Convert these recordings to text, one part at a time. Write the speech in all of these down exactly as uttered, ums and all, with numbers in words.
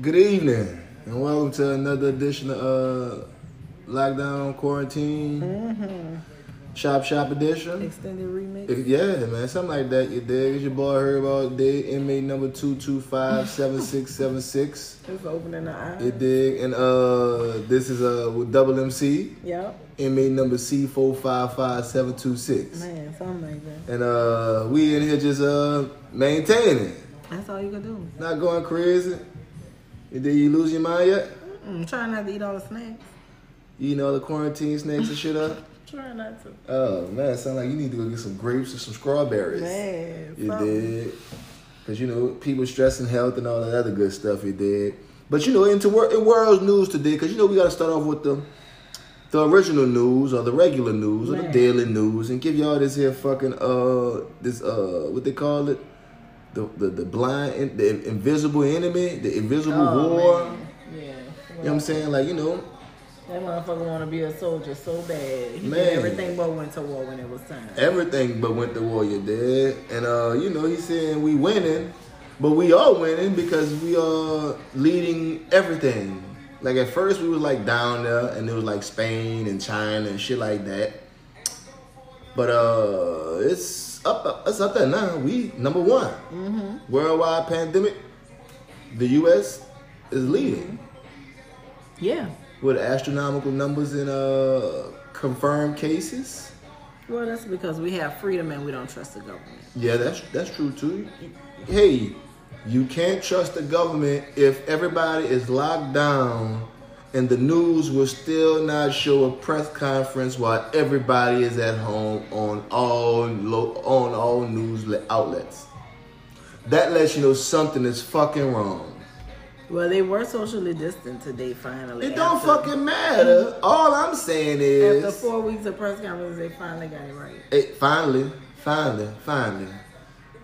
Good evening, and welcome to another edition of uh, Lockdown Quarantine mm-hmm. Shop Shop Edition. Extended remix. Yeah, man, something like that. You dig? It's your boy Herbo, dig? Inmate number two two five seven six seven six. It's opening the eye. You dig? And uh, this is uh with double M C. Yep. Inmate number C four five five seven two six. Man, something like that. And uh, we in here just uh maintaining. That's all you can do. Not going crazy. Did you lose your mind yet? I'm trying not to eat all the snacks. You eating all the quarantine snacks and shit up? Trying not to. Oh, man. It sounds like you need to go get some grapes and some strawberries. Man. You did. Because, you know, people stressing health and all that other good stuff, you did. But, you know, into wor- in world news today, because, you know, we got to start off with the the original news or the regular news man. Or the daily news and give y'all this here fucking, uh, this, uh, what they call it? The, the the blind, the invisible enemy, the invisible oh, war. Man. Yeah. Well, you know what I'm saying? Like, you know. That motherfucker want to be a soldier so bad. He man. Did everything but went to war when it was time. Everything but went to war, you did. And, uh, you know, he's saying we winning, but we are winning because we are leading everything. Like, at first we was, like, down there, and it was, like, Spain and China and shit like that. But uh, it's... Up, up, it's up there now. We number one. Mm-hmm. Worldwide pandemic. The U S is leading. Yeah. With astronomical numbers in uh, confirmed cases. Well, that's because we have freedom and we don't trust the government. Yeah, that's that's true too. Hey, you can't trust the government if everybody is locked down, and the news will still not show a press conference while everybody is at home on all lo- on all news outlets. That lets you know something is fucking wrong. Well, they were socially distant today, finally. It don't fucking matter. All I'm saying is... After four weeks of press conferences, they finally got it right. It, finally, finally, finally.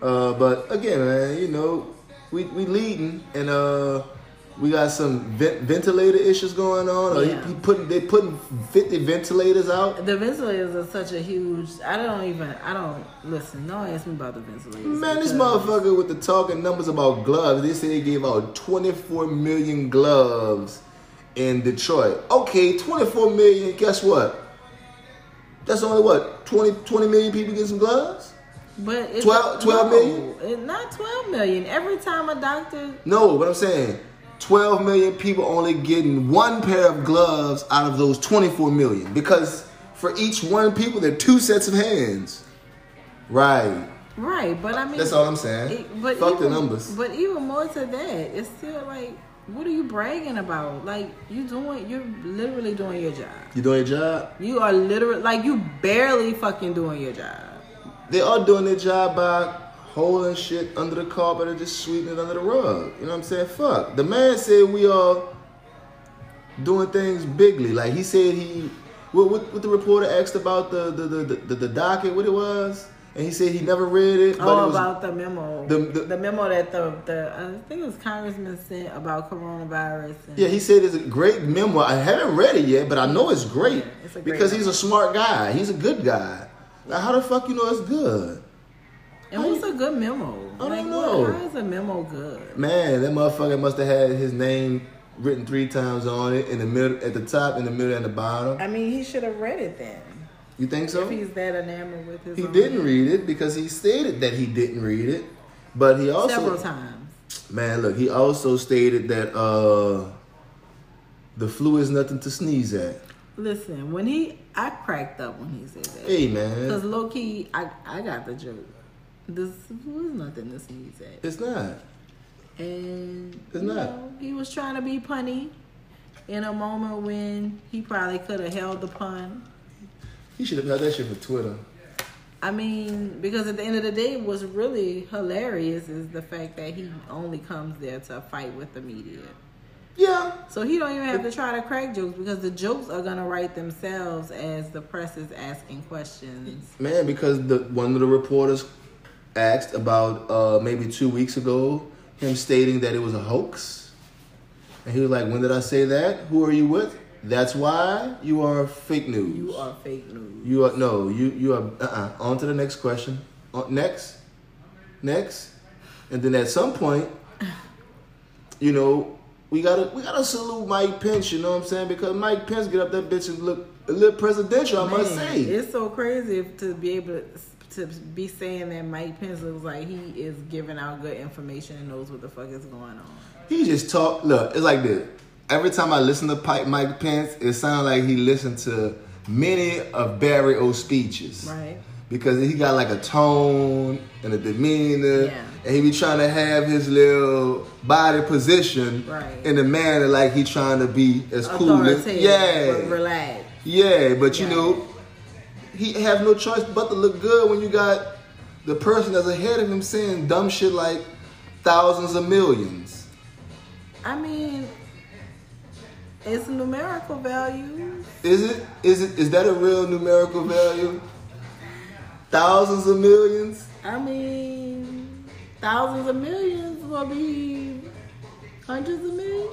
Uh, but again, man, you know, we, we leading and... uh. We got some vent- ventilator issues going on. Or yeah. he, he putting they putting fifty ventilators out. The ventilators are such a huge. I don't even. I don't listen. Don't ask me about the ventilators. Man, this motherfucker with the talking numbers about gloves. They say they gave out twenty-four million gloves in Detroit. Okay, twenty-four million. Guess what? That's only what twenty, twenty million people get some gloves. But it's twelve, twelve no, million. It's not twelve million. Every time a doctor. No, but I'm saying. twelve million people only getting one pair of gloves out of those twenty-four million. Because for each one people, there are two sets of hands. Right. Right, but I mean... That's all I'm saying. It, but Fuck even, the numbers. But even more to that, it's still like, what are you bragging about? Like, you doing, you're literally doing your job. You doing your job? You are literally, like, you barely fucking doing your job. They are doing their job by... holding shit under the carpet or just sweeping it under the rug. You know what I'm saying? Fuck. The man said we are doing things bigly. Like he said he... What, what, what the reporter asked about the the, the, the the docket, what it was, and he said he never read it. But oh, it was, about the memo. The, the, the memo that the, the... I think it was Congressman sent about coronavirus. And yeah, he said it's a great memo. I haven't read it yet, but I know it's great. Yeah, it's a great because memo. He's a smart guy. He's a good guy. Now, how the fuck you know it's good? It was a good memo. I like, don't know. How is a memo good? Man, that motherfucker must have had his name written three times on it in the middle, at the top, in the middle, and the bottom. I mean, he should have read it then. You think so? If he's that enamored with his. He own didn't name. Read it because he stated that he didn't read it, but he also several times. Man, look, he also stated that uh, the flu is nothing to sneeze at. Listen, when he, I cracked up when he said that. Hey man, because low key, I I got the joke. This was nothing to sneeze at. It's not. And it's not. Know, he was trying to be punny in a moment when he probably could have held the pun. He should have held that shit for Twitter. I mean, because at the end of the day, what's really hilarious is the fact that he only comes there to fight with the media. Yeah. So he don't even have to try to crack jokes because the jokes are gonna write themselves as the press is asking questions. Man, because the one of the reporters asked about uh, maybe two weeks ago, him stating that it was a hoax. And he was like, when did I say that? Who are you with? That's why you are fake news. You are fake news. You are, no, you, you are, uh-uh. On to the next question. Uh, next. Next. And then at some point, you know, we gotta we gotta salute Mike Pence, you know what I'm saying? Because Mike Pence get up that bitch and look a little presidential, I Man, must say. It's so crazy to be able to to be saying that Mike Pence looks like he is giving out good information and knows what the fuck is going on. He just talk. Look, it's like this. Every time I listen to Pike Mike Pence, it sounds like he listened to many of Barry O's speeches. Right. Because he got like a tone and a demeanor. Yeah. And he be trying to have his little body position right. in a manner like he trying to be as cool as... Yeah. But relax. Yeah, but you yeah. know... He have no choice but to look good when you got the person that's ahead of him saying dumb shit like thousands of millions. I mean, it's a numerical value. Is it? Is it? Is that a real numerical value? Thousands of millions? I mean, thousands of millions will be hundreds of millions.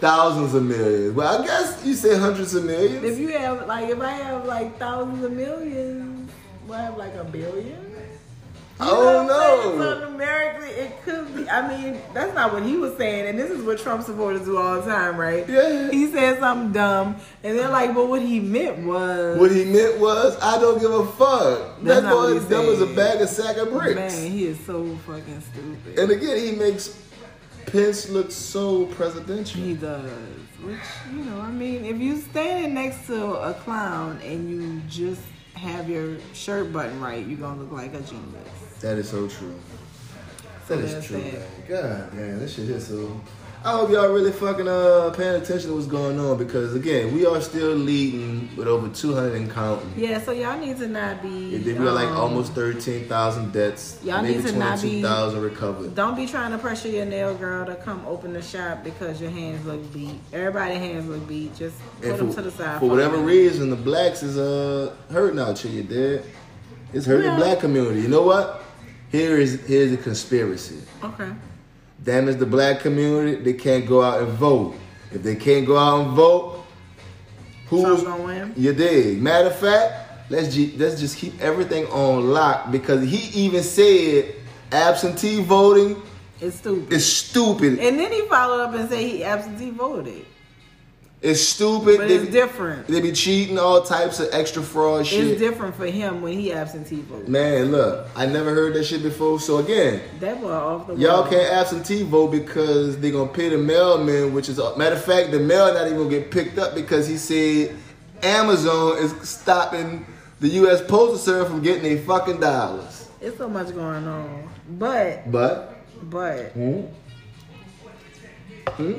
Thousands of millions. Well, I guess you say hundreds of millions. If you have, like, if I have, like, thousands of millions, will I have, like, a billion? You oh, know no. So numerically, it could be. I mean, that's not what he was saying. And this is what Trump supporters do all the time, right? Yeah. He said something dumb. And they're like, but what he meant was. What he meant was, I don't give a fuck. That boy is dumb as a bag of sack of bricks. Man, he is so fucking stupid. And again, he makes Pence looks so presidential. He does. Which, you know, I mean, if you standing next to a clown and you just have your shirt button right, you're going to look like a genius. That is so true. That so is true, that. Man. God damn, this shit is so... I hope y'all really fucking uh, paying attention to what's going on because, again, we are still leading with over two hundred and counting. Yeah, so y'all need to not be... And then we are um, like almost thirteen thousand deaths, y'all maybe twenty-two thousand recovered. Don't be trying to pressure your nail girl to come open the shop because your hands look beat. Everybody's hands look beat. Just put for, them to the side. For whatever them. reason, the blacks is uh, hurting out here, you dead. It's hurting yeah. the black community. You know what? Here is here's the conspiracy. Okay. Damage the black community, they can't go out and vote. If they can't go out and vote, who's gonna win? You dig? Matter of fact, let's ju- let's just keep everything on lock because he even said absentee voting is stupid. It's stupid. And then he followed up and said he absentee voted. It's stupid. But it's they be, different. They be cheating, all types of extra fraud shit. It's different for him when he absentee votes. Man, look, I never heard that shit before. So again, that boy off the y'all wall. Can't absentee vote because they gonna pay the mailman, which is a matter of fact, the mail not even gonna get picked up because he said Amazon is stopping the U S Postal Service from getting their fucking dollars. It's so much going on, but but but. Hmm? Hmm?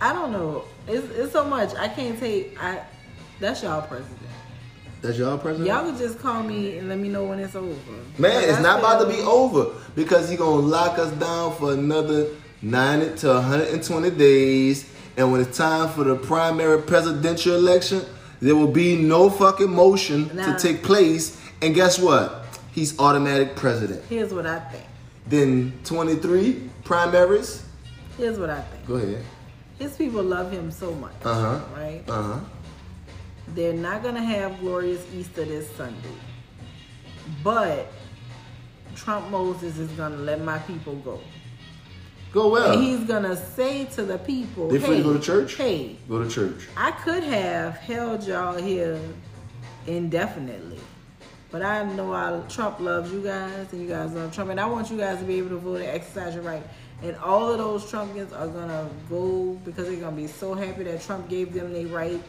I don't know. It's, it's so much. I can't take... I. That's y'all president. That's y'all president? Y'all could just call me and let me know when it's over. Man, like it's I not about to be over because he going to lock us down for another ninety to one hundred twenty days. And when it's time for the primary presidential election, there will be no fucking motion now, to take place. And guess what? He's automatic president. Here's what I think. Then twenty-three primaries. Here's what I think. Go ahead. His people love him so much, uh-huh. right? Uh-huh. They're not going to have Glorious Easter this Sunday. But Trump Moses is going to let my people go. Go well. And he's going to say to the people, they hey, go to church? hey, go to church. I could have held y'all here indefinitely. But I know I, Trump loves you guys and you guys love Trump. And I want you guys to be able to vote and exercise your right. And all of those Trumpians are going to go because they're going to be so happy that Trump gave them their right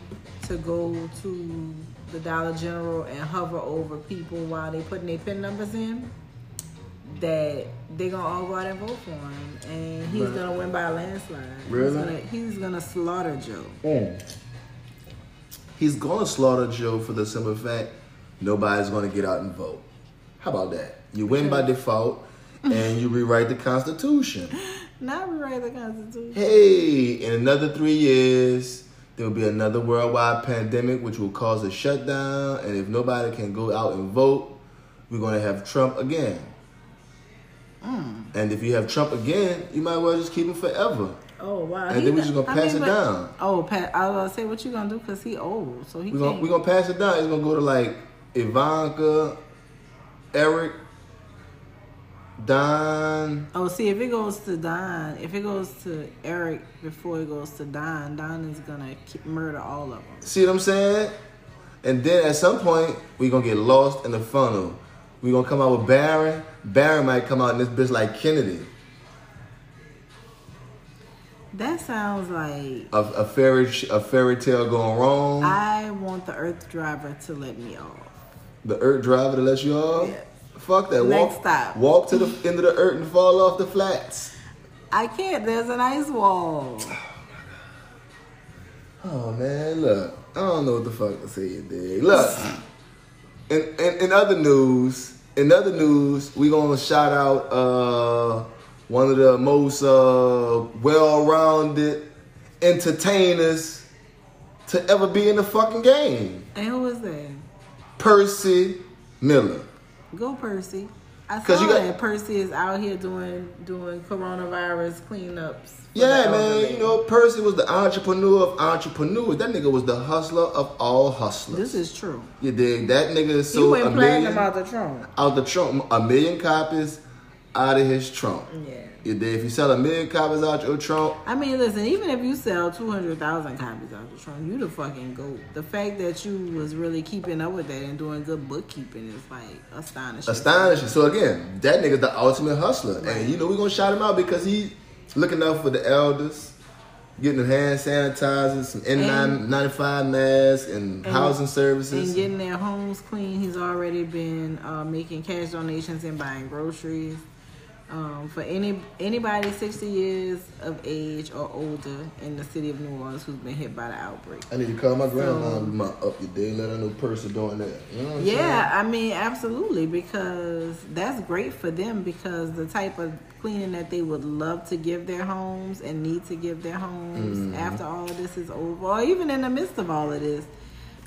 to go to the Dollar General and hover over people while they putting their PIN numbers in, that they're going to all go out and vote for him. And he's going to win by a landslide. Really? He's going to slaughter Joe. Mm. He's going to slaughter Joe for the simple fact nobody's going to get out and vote. How about that? You win by default. And you rewrite the Constitution. Not rewrite the Constitution. Hey, in another three years, there will be another worldwide pandemic, which will cause a shutdown. And if nobody can go out and vote, we're going to have Trump again. Mm. And if you have Trump again, you might as well just keep him forever. Oh, wow. And he then we're just going to pass I mean, it but, down. Oh, Pat, I was going to say, what you going to do? Because he old, so he we're gonna, We're going to pass it down. It's going to go to, like, Ivanka, Eric, Don. Oh, see, if it goes to Don, if it goes to Eric before it goes to Don, Don is going to murder all of them. See what I'm saying? And then at some point, we're going to get lost in the funnel. We're going to come out with Barron. Barron might come out in this bitch like Kennedy. That sounds like... A, a, fairy, a fairy tale going wrong. I want the Earth Driver to let me off. The Earth Driver to let you off? Yeah. Fuck that. Next walk, stop. Walk to the end of the earth and fall off the flats. I can't. There's an ice wall. Oh, man. Look. I don't know what the fuck to say today. Look. in, in, in other news, in other news, we going to shout out uh, one of the most uh, well-rounded entertainers to ever be in the fucking game. And who was that? Percy Miller. Go Percy. I saw you got, that Percy is out here doing doing coronavirus cleanups. Yeah, man. You know, Percy was the entrepreneur of entrepreneurs. That nigga was the hustler of all hustlers. This is true. You dig? That nigga sold a million. You ain't playing him out the trunk. Out the trunk. A million copies out of his trunk. Yeah. You dig? If you sell a million copies out your trunk. I mean, listen, even if you sell two hundred thousand copies out the trunk, you the fucking GOAT. The fact that you was really keeping up with that and doing good bookkeeping is like astonishing. Astonishing. So again, that nigga's the ultimate hustler. Right. And you know, we're going to shout him out because he's looking out for the elders, getting them hand sanitizers, some N ninety-five masks, and, and housing services. And getting their homes clean. He's already been uh, making cash donations and buying groceries. Um, for any anybody sixty years of age or older in the city of New Orleans who's been hit by the outbreak. I need to call my grandma um, up your day, let her know person doing that. You know what I'm yeah, saying? I mean, absolutely, because that's great for them because the type of cleaning that they would love to give their homes and need to give their homes mm. after all of this is over, or even in the midst of all of this,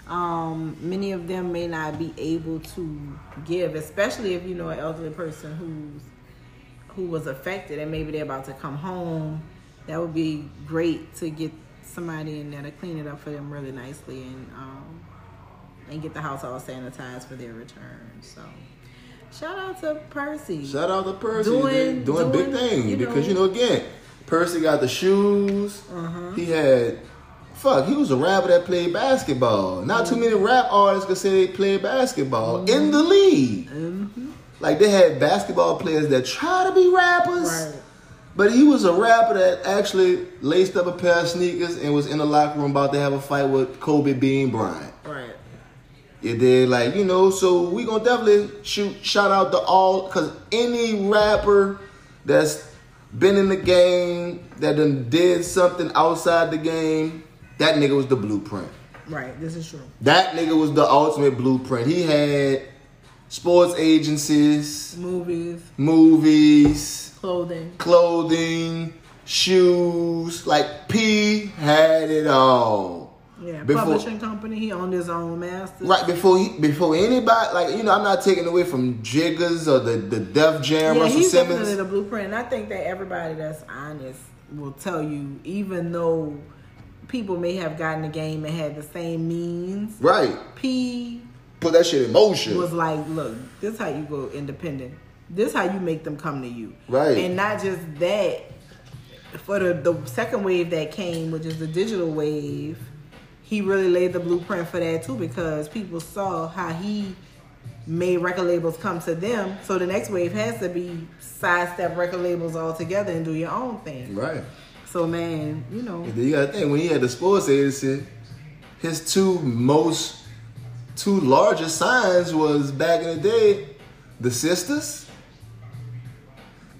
um, many of them may not be able to give, especially if you know an elderly person who's who was affected and maybe they're about to come home. That would be great to get somebody in there to clean it up for them really nicely and um, and get the house all sanitized for their return. So shout out to Percy. Shout out to Percy. Doing, doing, doing big things you know, because, you know, again, Percy got the shoes. Uh-huh. He had, fuck, he was a rapper that played basketball. Not mm-hmm. too many rap artists could say they played basketball mm-hmm. in the league. Mm-hmm. Like, they had basketball players that try to be rappers. Right. But he was a rapper that actually laced up a pair of sneakers and was in the locker room about to have a fight with Kobe Bean Bryant. Right. You did, like, you know, so we going to definitely shoot, shout out to all, because any rapper that's been in the game, that done did something outside the game, that nigga was the blueprint. Right, this is true. That nigga was the ultimate blueprint. He had... sports agencies, movies, movies, clothing, clothing, shoes. Like P had it all. Yeah, before, publishing company. He owned his own master. Right before he, before anybody, like you know, I'm not taking away from Jiggers or the the Def Jam. Yeah, Russell he's Simmons. Definitely the blueprint. And I think that everybody that's honest will tell you, even though people may have gotten the game and had the same means. Right. P. Put that shit in motion. Was like, look, this is how you go independent. This is how you make them come to you. Right. And not just that, for the, the second wave that came, which is the digital wave, he really laid the blueprint for that too because people saw how he made record labels come to them. So the next wave has to be sidestep record labels altogether and do your own thing. Right. So, man, you know. And then you got to think, when he had the sports agency, his two most... two largest signs was back in the day, the Sisters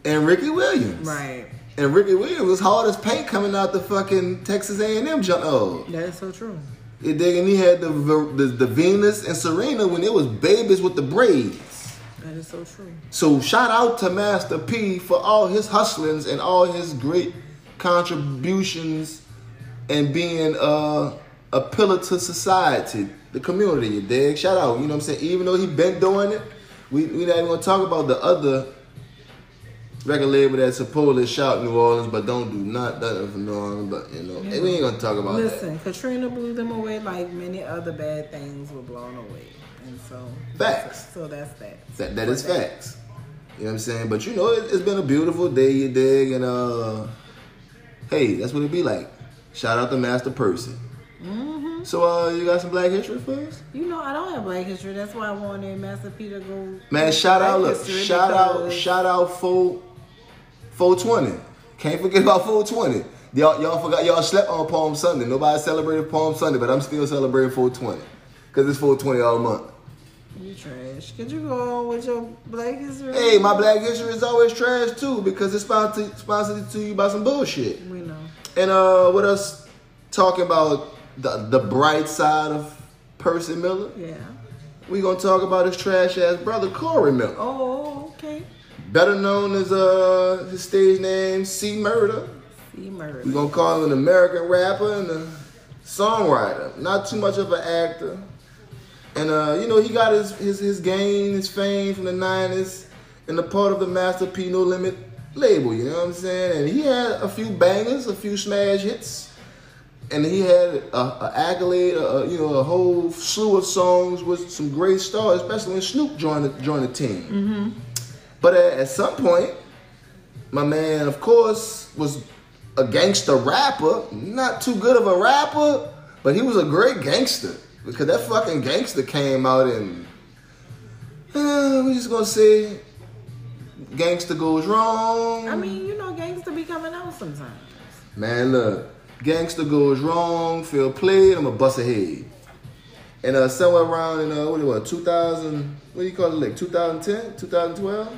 and Ricky Williams. Right. And Ricky Williams was hard as paint coming out the fucking Texas A and M jump. Oh, that's so true. It did, and he had the, the the Venus and Serena when it was babies with the braids. That is so true. So shout out to Master P for all his hustlings and all his great contributions and being uh, a pillar to society. The community, you dig? Shout out, you know what I'm saying? Even though he been doing it, we we not even gonna talk about the other record label that supposedly shout New Orleans, but don't do not nothing for New Orleans, but you know, yeah. We ain't gonna talk about Listen, that. Listen, Katrina blew them away like many other bad things were blown away. And so Facts. So, so that's that. That that is that. Facts. You know what I'm saying? But, you know, it, it's been a beautiful day, you dig? And, uh, hey, that's what it be like. Shout out to Master Percy. Mm-hmm. So, uh, you got some black history for us? You know, I don't have black history. That's why I wanted Master P to go. Man, shout out, look. Shout out, shout out four twenty. Can't forget about four twenty. Y'all, y'all forgot, y'all slept on Palm Sunday. Nobody celebrated Palm Sunday, but I'm still celebrating four twenty. Because it's four twenty all month. You trash. Could you go on with your black history? Hey, my black history is always trash, too, because it's sponsored, sponsored to you by some bullshit. We know. And uh, with us talking about the, the bright side of Percy Miller, yeah, we're going to talk about his trash-ass brother, Corey Miller. Oh, okay. Better known as uh, his stage name, C-Murder. C-Murder. We're going to call him an American rapper and a songwriter. Not too much of an actor. And, uh, you know, he got his, his, his gain, his fame from the nineties and the part of the Master P No Limit label, you know what I'm saying? And he had a few bangers, a few smash hits. And he had an accolade, a, you know, a whole slew of songs with some great stars, especially when Snoop joined the, joined the team. Mm-hmm. But at, at some point, my man, of course, was a gangster rapper. Not too good of a rapper, but he was a great gangster. Because that fucking gangster came out and uh, we just gonna say gangster goes wrong. I mean, you know, gangster be coming out sometimes. Man, look, gangster goes wrong, feel played, I'm a bust ahead. And uh, somewhere around in uh, what it was, two thousand, what do you call it, like two thousand ten, two thousand twelve?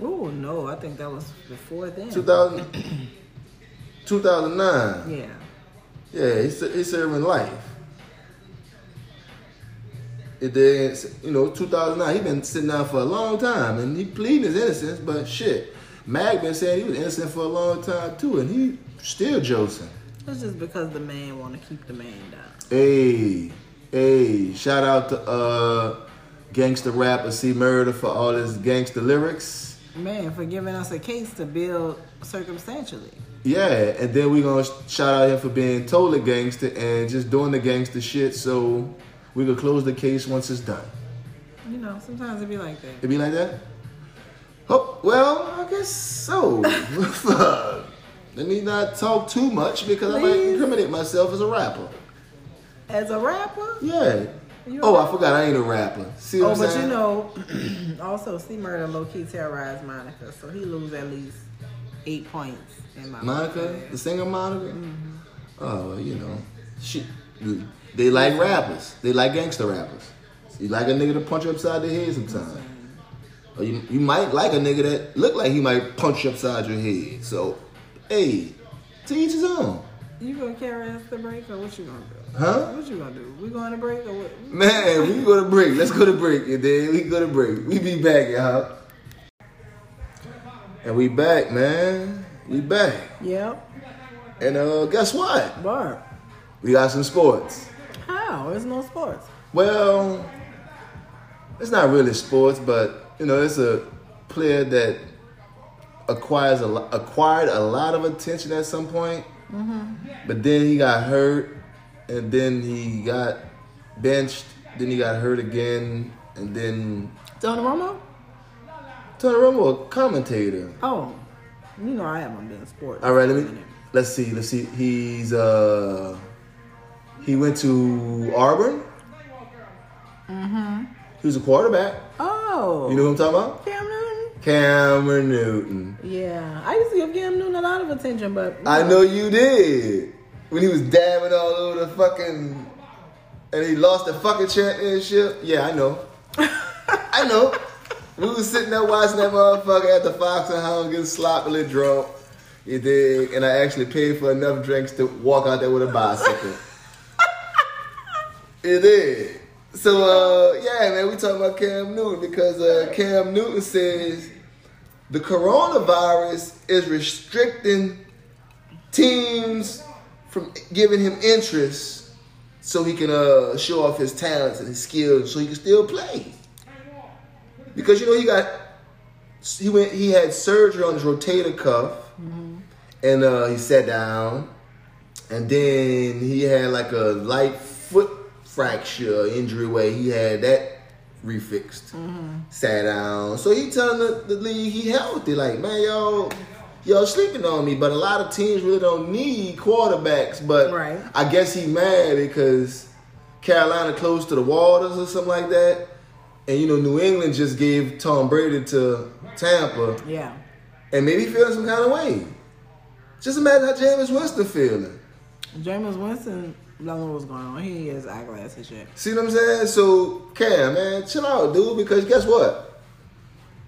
Oh no, I think that was before then. two thousand, two thousand nine. Yeah. Yeah, he's he serving life. It did, you know, two thousand nine, he been sitting down for a long time, and he pleaded his innocence, but shit, Mag been saying he was innocent for a long time, too, and he still josing. That's just because the man want to keep the man down. Hey, hey, shout out to uh, gangster rapper C-Murder for all his gangster lyrics. Man, for giving us a case to build circumstantially. Yeah, and then we gonna shout out him for being totally gangster and just doing the gangster shit, so we could close the case once it's done. You know, sometimes it be like that. It be like that? Oh, well, I guess so. Let me not talk too much because Please. I might incriminate myself as a rapper. As a rapper? Yeah. Oh, rapper? I forgot I ain't a rapper. See what oh, I'm but saying? You know, also, C-Murder low-key terrorized Monica, so he lose at least eight points in my Monica? Mind. The singer Monica? Mm-hmm. Oh, well, you know. She... Mm. They like rappers. They like gangster rappers. You like a nigga to punch you upside the head sometimes. Or you, you might like a nigga that look like he might punch you upside your head. So, hey, to each his own. You gonna carry us to break or what you gonna do? Huh? What you gonna do? We going to break or what? Man, we go to break. Let's go to break. And then we go to break. We be back, y'all. And we back, man. We back. Yep. And uh, guess what? What? We got some sports. How? There's no sports. Well, it's not really sports, but, you know, it's a player that acquires a, acquired a lot of attention at some point, mm-hmm. but then he got hurt, and then he got benched, then he got hurt again, and then... Tony Romo? Tony Romo, a commentator. Oh, you know I haven't been sports. All right, let me, let's see, let's see. He's... uh. He went to Auburn. Mm-hmm. He was a quarterback. Oh. You know who I'm talking about? Cam Newton. Cam Newton. Yeah. I used to give Cam Newton a lot of attention, but... You know. I know you did. When he was dabbing all over the fucking... And he lost the fucking championship. Yeah, I know. I know. We was sitting there watching that motherfucker at the Fox and Hound getting sloppily drunk. You dig? And I actually paid for enough drinks to walk out there with a bicycle. It is. So, uh, yeah, man, we talking about Cam Newton because uh, Cam Newton says the coronavirus is restricting teams from giving him interest so he can uh, show off his talents and his skills so he can still play. Because, you know, he got he went he had surgery on his rotator cuff, mm-hmm. and uh, he sat down, and then he had like a light foot fracture injury where he had that refixed. Mm-hmm. Sat down. So he telling the, the league he healthy. Like, man, y'all, y'all sleeping on me. But a lot of teams really don't need quarterbacks. But right. I guess he mad because Carolina close to the waters or something like that. And, you know, New England just gave Tom Brady to Tampa. Yeah. And maybe feeling some kind of way. Just imagine how Jameis Winston feeling. Jameis Winston don't know what's going on. He is eyeglass and shit. See what I'm saying? So, Cam, man, chill out, dude. Because guess what?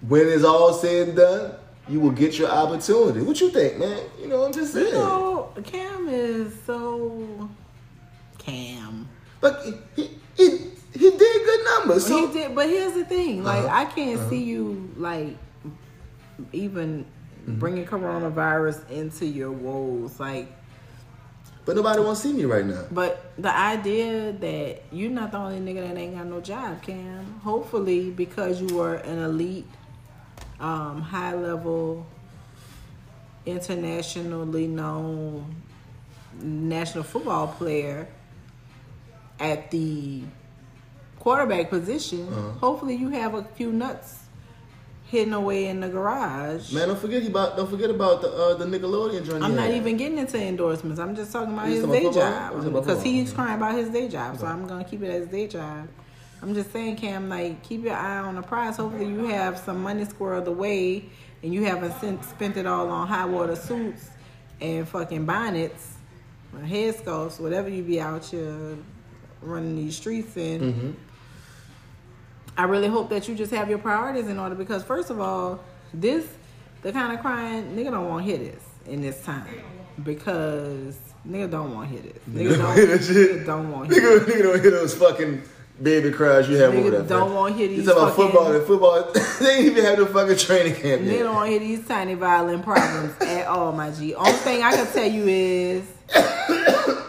When it's all said and done, you will get your opportunity. What you think, man? You know, I'm just saying. You know, Cam is so... Cam. But he... he, he He did good numbers. So. He did, but here's the thing: like uh-huh. I can't uh-huh. see you like even mm-hmm. bringing coronavirus into your woes, like. But nobody wants to see me right now. But the idea that you're not the only nigga that ain't got no job, Cam. Hopefully, because you were an elite, um, high level, internationally known national football player at the quarterback position, uh-huh. hopefully you have a few nuts hidden away in the garage. Man, don't forget about don't forget about the uh, the Nickelodeon journey. I'm not had. even getting into endorsements. I'm just talking about his day job because he's crying about his day job. So I'm gonna keep it as day job. I'm just saying, Cam, like keep your eye on the prize. Hopefully you have some money squirreled away and you haven't sent, spent it all on high water suits and fucking bonnets, or head scarves, whatever you be out here running these streets in. Mm-hmm. I really hope that you just have your priorities in order because, first of all, this, the kind of crying, nigga don't want hitters in this time because nigga don't want hitters. Nigga don't, nigga don't want hitters. Nigga, nigga don't hear those fucking baby cries you have over there. Nigga don't want hitters. You talking about football and football. They ain't even have no fucking training camp yet. Nigga don't want to hear these tiny violin problems at all, my G. Only thing I can tell you is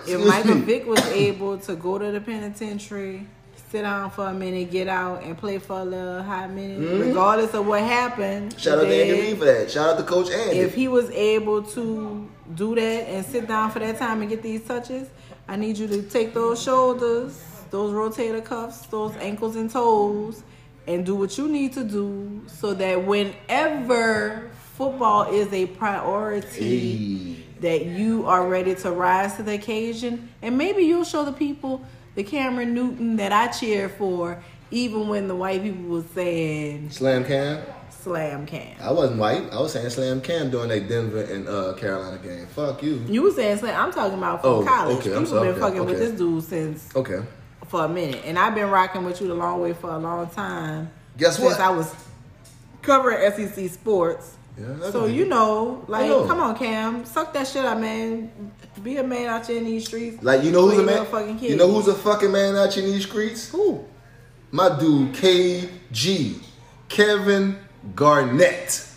if Michael Vick was able to go to the penitentiary, sit down for a minute, get out, and play for a little hot minute, mm-hmm. regardless of what happened. Shout out to Andy Reid for that. Shout out to Coach Andy. If he was able to do that and sit down for that time and get these touches, I need you to take those shoulders, those rotator cuffs, those ankles and toes, and do what you need to do so that whenever football is a priority, hey. that you are ready to rise to the occasion. And maybe you'll show the people the Cam Newton that I cheer for, even when the white people was saying Slam Cam? Slam Cam. I wasn't white. I was saying Slam Cam during that Denver and uh, Carolina game. Fuck you. You were saying Slam. I'm talking about from oh, college. Okay, people sorry, been okay, fucking okay. with this dude since okay. for a minute. And I've been rocking with you the long way for a long time. Guess since what? Since I was covering S E C sports. Yeah, so be, you know, like, know. come on, Cam, suck that shit up, man. Be a man out here in these streets. Like, you know who's a man? You know who's a fucking man out here in these streets? Who? My dude, K G, Kevin Garnett,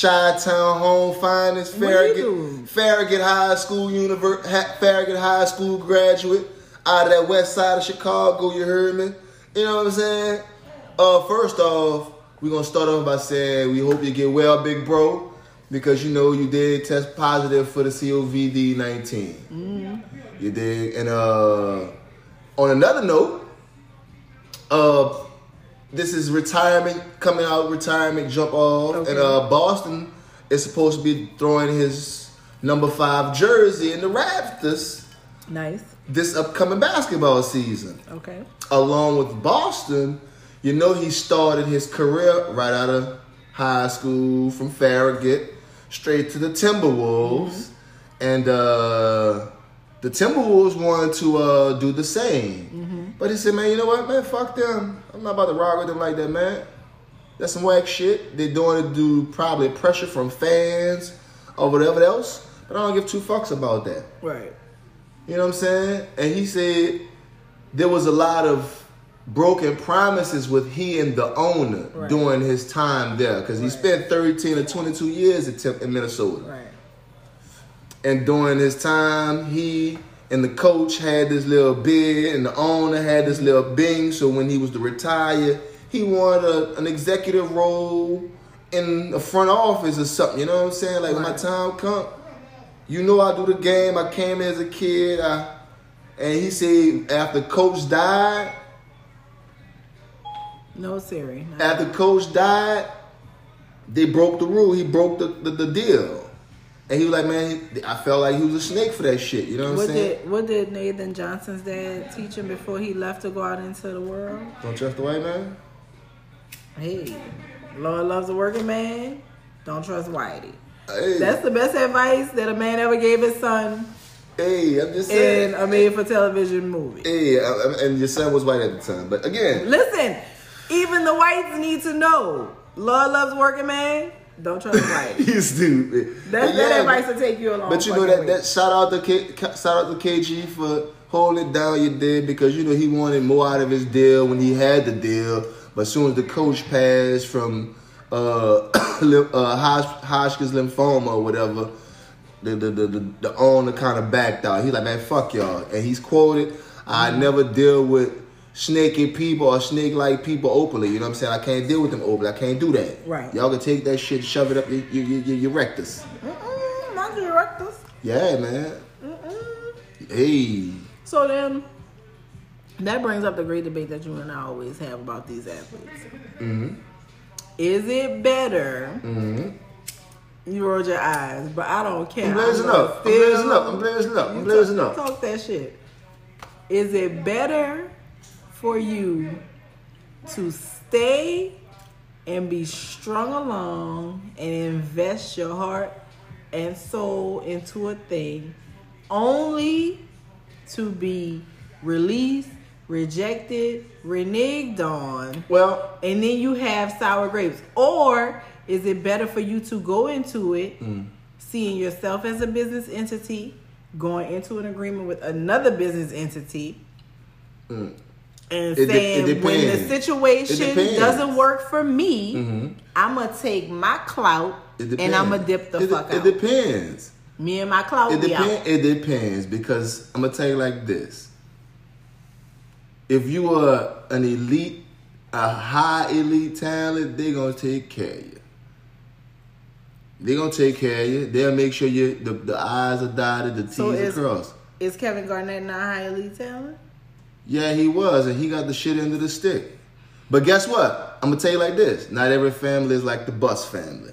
Chi-Town home finest, Farragut, Farragut High School universe, Farragut High School graduate out of that west side of Chicago. You heard me? You know what I'm saying? Uh, first off, we're going to start off by saying we hope you get well, big bro, because you know you did test positive for the COVID nineteen. Mm. You dig? And uh, on another note, uh, this is retirement, coming out retirement, jump off. Okay. And uh, Boston is supposed to be throwing his number five jersey in the Raptors. Nice. This upcoming basketball season. Okay. Along with Boston... You know he started his career right out of high school from Farragut straight to the Timberwolves. Mm-hmm. And uh, the Timberwolves wanted to uh, do the same. Mm-hmm. But he said, man, you know what, man, fuck them. I'm not about to rock with them like that, man. That's some whack shit. They're doing to do probably pressure from fans or whatever else. But I don't give two fucks about that. Right. You know what I'm saying? And he said there was a lot of broken promises with he and the owner right. during his time there because right. he spent thirteen or twenty-two years at Temp in Minnesota. Right. And during his time, he and the coach had this little bid and the owner had this little bing. So when he was to retire, he wanted a, an executive role in the front office or something. You know what I'm saying? Like, right. when my time come, you know I do the game. I came as a kid. I, and he said after coach died, No Siri. No. After Coach died, they broke the rule. He broke the, the, the deal. And he was like, man, I felt like he was a snake for that shit. You know what, what I'm saying? Did, what did Nathan Johnson's dad teach him before he left to go out into the world? Don't trust the white man? Hey, Lord loves a working man. Don't trust Whitey. Hey. That's the best advice that a man ever gave his son. Hey, I'm just saying. In a made-for-television movie. Hey, and your son was white at the time. But again. Listen, even the whites need to know. Lord loves working man. Don't trust white. He's stupid. That, yeah, that advice will take you a long way. But you know that, that shout out to K, shout out to K G for holding it down you did, because you know he wanted more out of his deal when he had the deal. But as soon as the coach passed from uh, uh, Hodgkin's lymphoma or whatever, the the the, the, the owner kind of backed out. He's like, man, fuck y'all. And he's quoted, I never deal with snaky people or snake-like people openly. You know what I'm saying? I can't deal with them openly. I can't do that. Right. Y'all can take that shit and shove it up your, your, your, your rectus. Mm-mm, not your rectus. Yeah, man. Mm-mm. Hey. So then, that brings up the great debate that you and I always have about these athletes. Mm-hmm. Is it better? Mm-hmm. You rolled your eyes, but I don't care. I'm blazing up. I'm blazing up. I'm blazing up. I'm blazing up. Talk that shit. Is it better for you to stay and be strung along and invest your heart and soul into a thing only to be released, rejected, reneged on, well, and then you have sour grapes? Or is it better for you to go into it, mm. seeing yourself as a business entity, going into an agreement with another business entity, mm. and it saying, de- when the situation doesn't work for me, mm-hmm. I'm going to take my clout and I'm going to dip the it fuck de- out. It depends. Me and my clout it be depend- out. It depends, because I'm going to tell you like this. If you are an elite, a high elite talent, they're going to take care of you. They're going to take care of you. They'll make sure you, the, the I's are dotted, the T's so is, are crossed. Is Kevin Garnett not high elite talent? Yeah, he was, and he got the shit into the stick. But guess what? I'm gonna tell you like this: not every family is like the Bus family.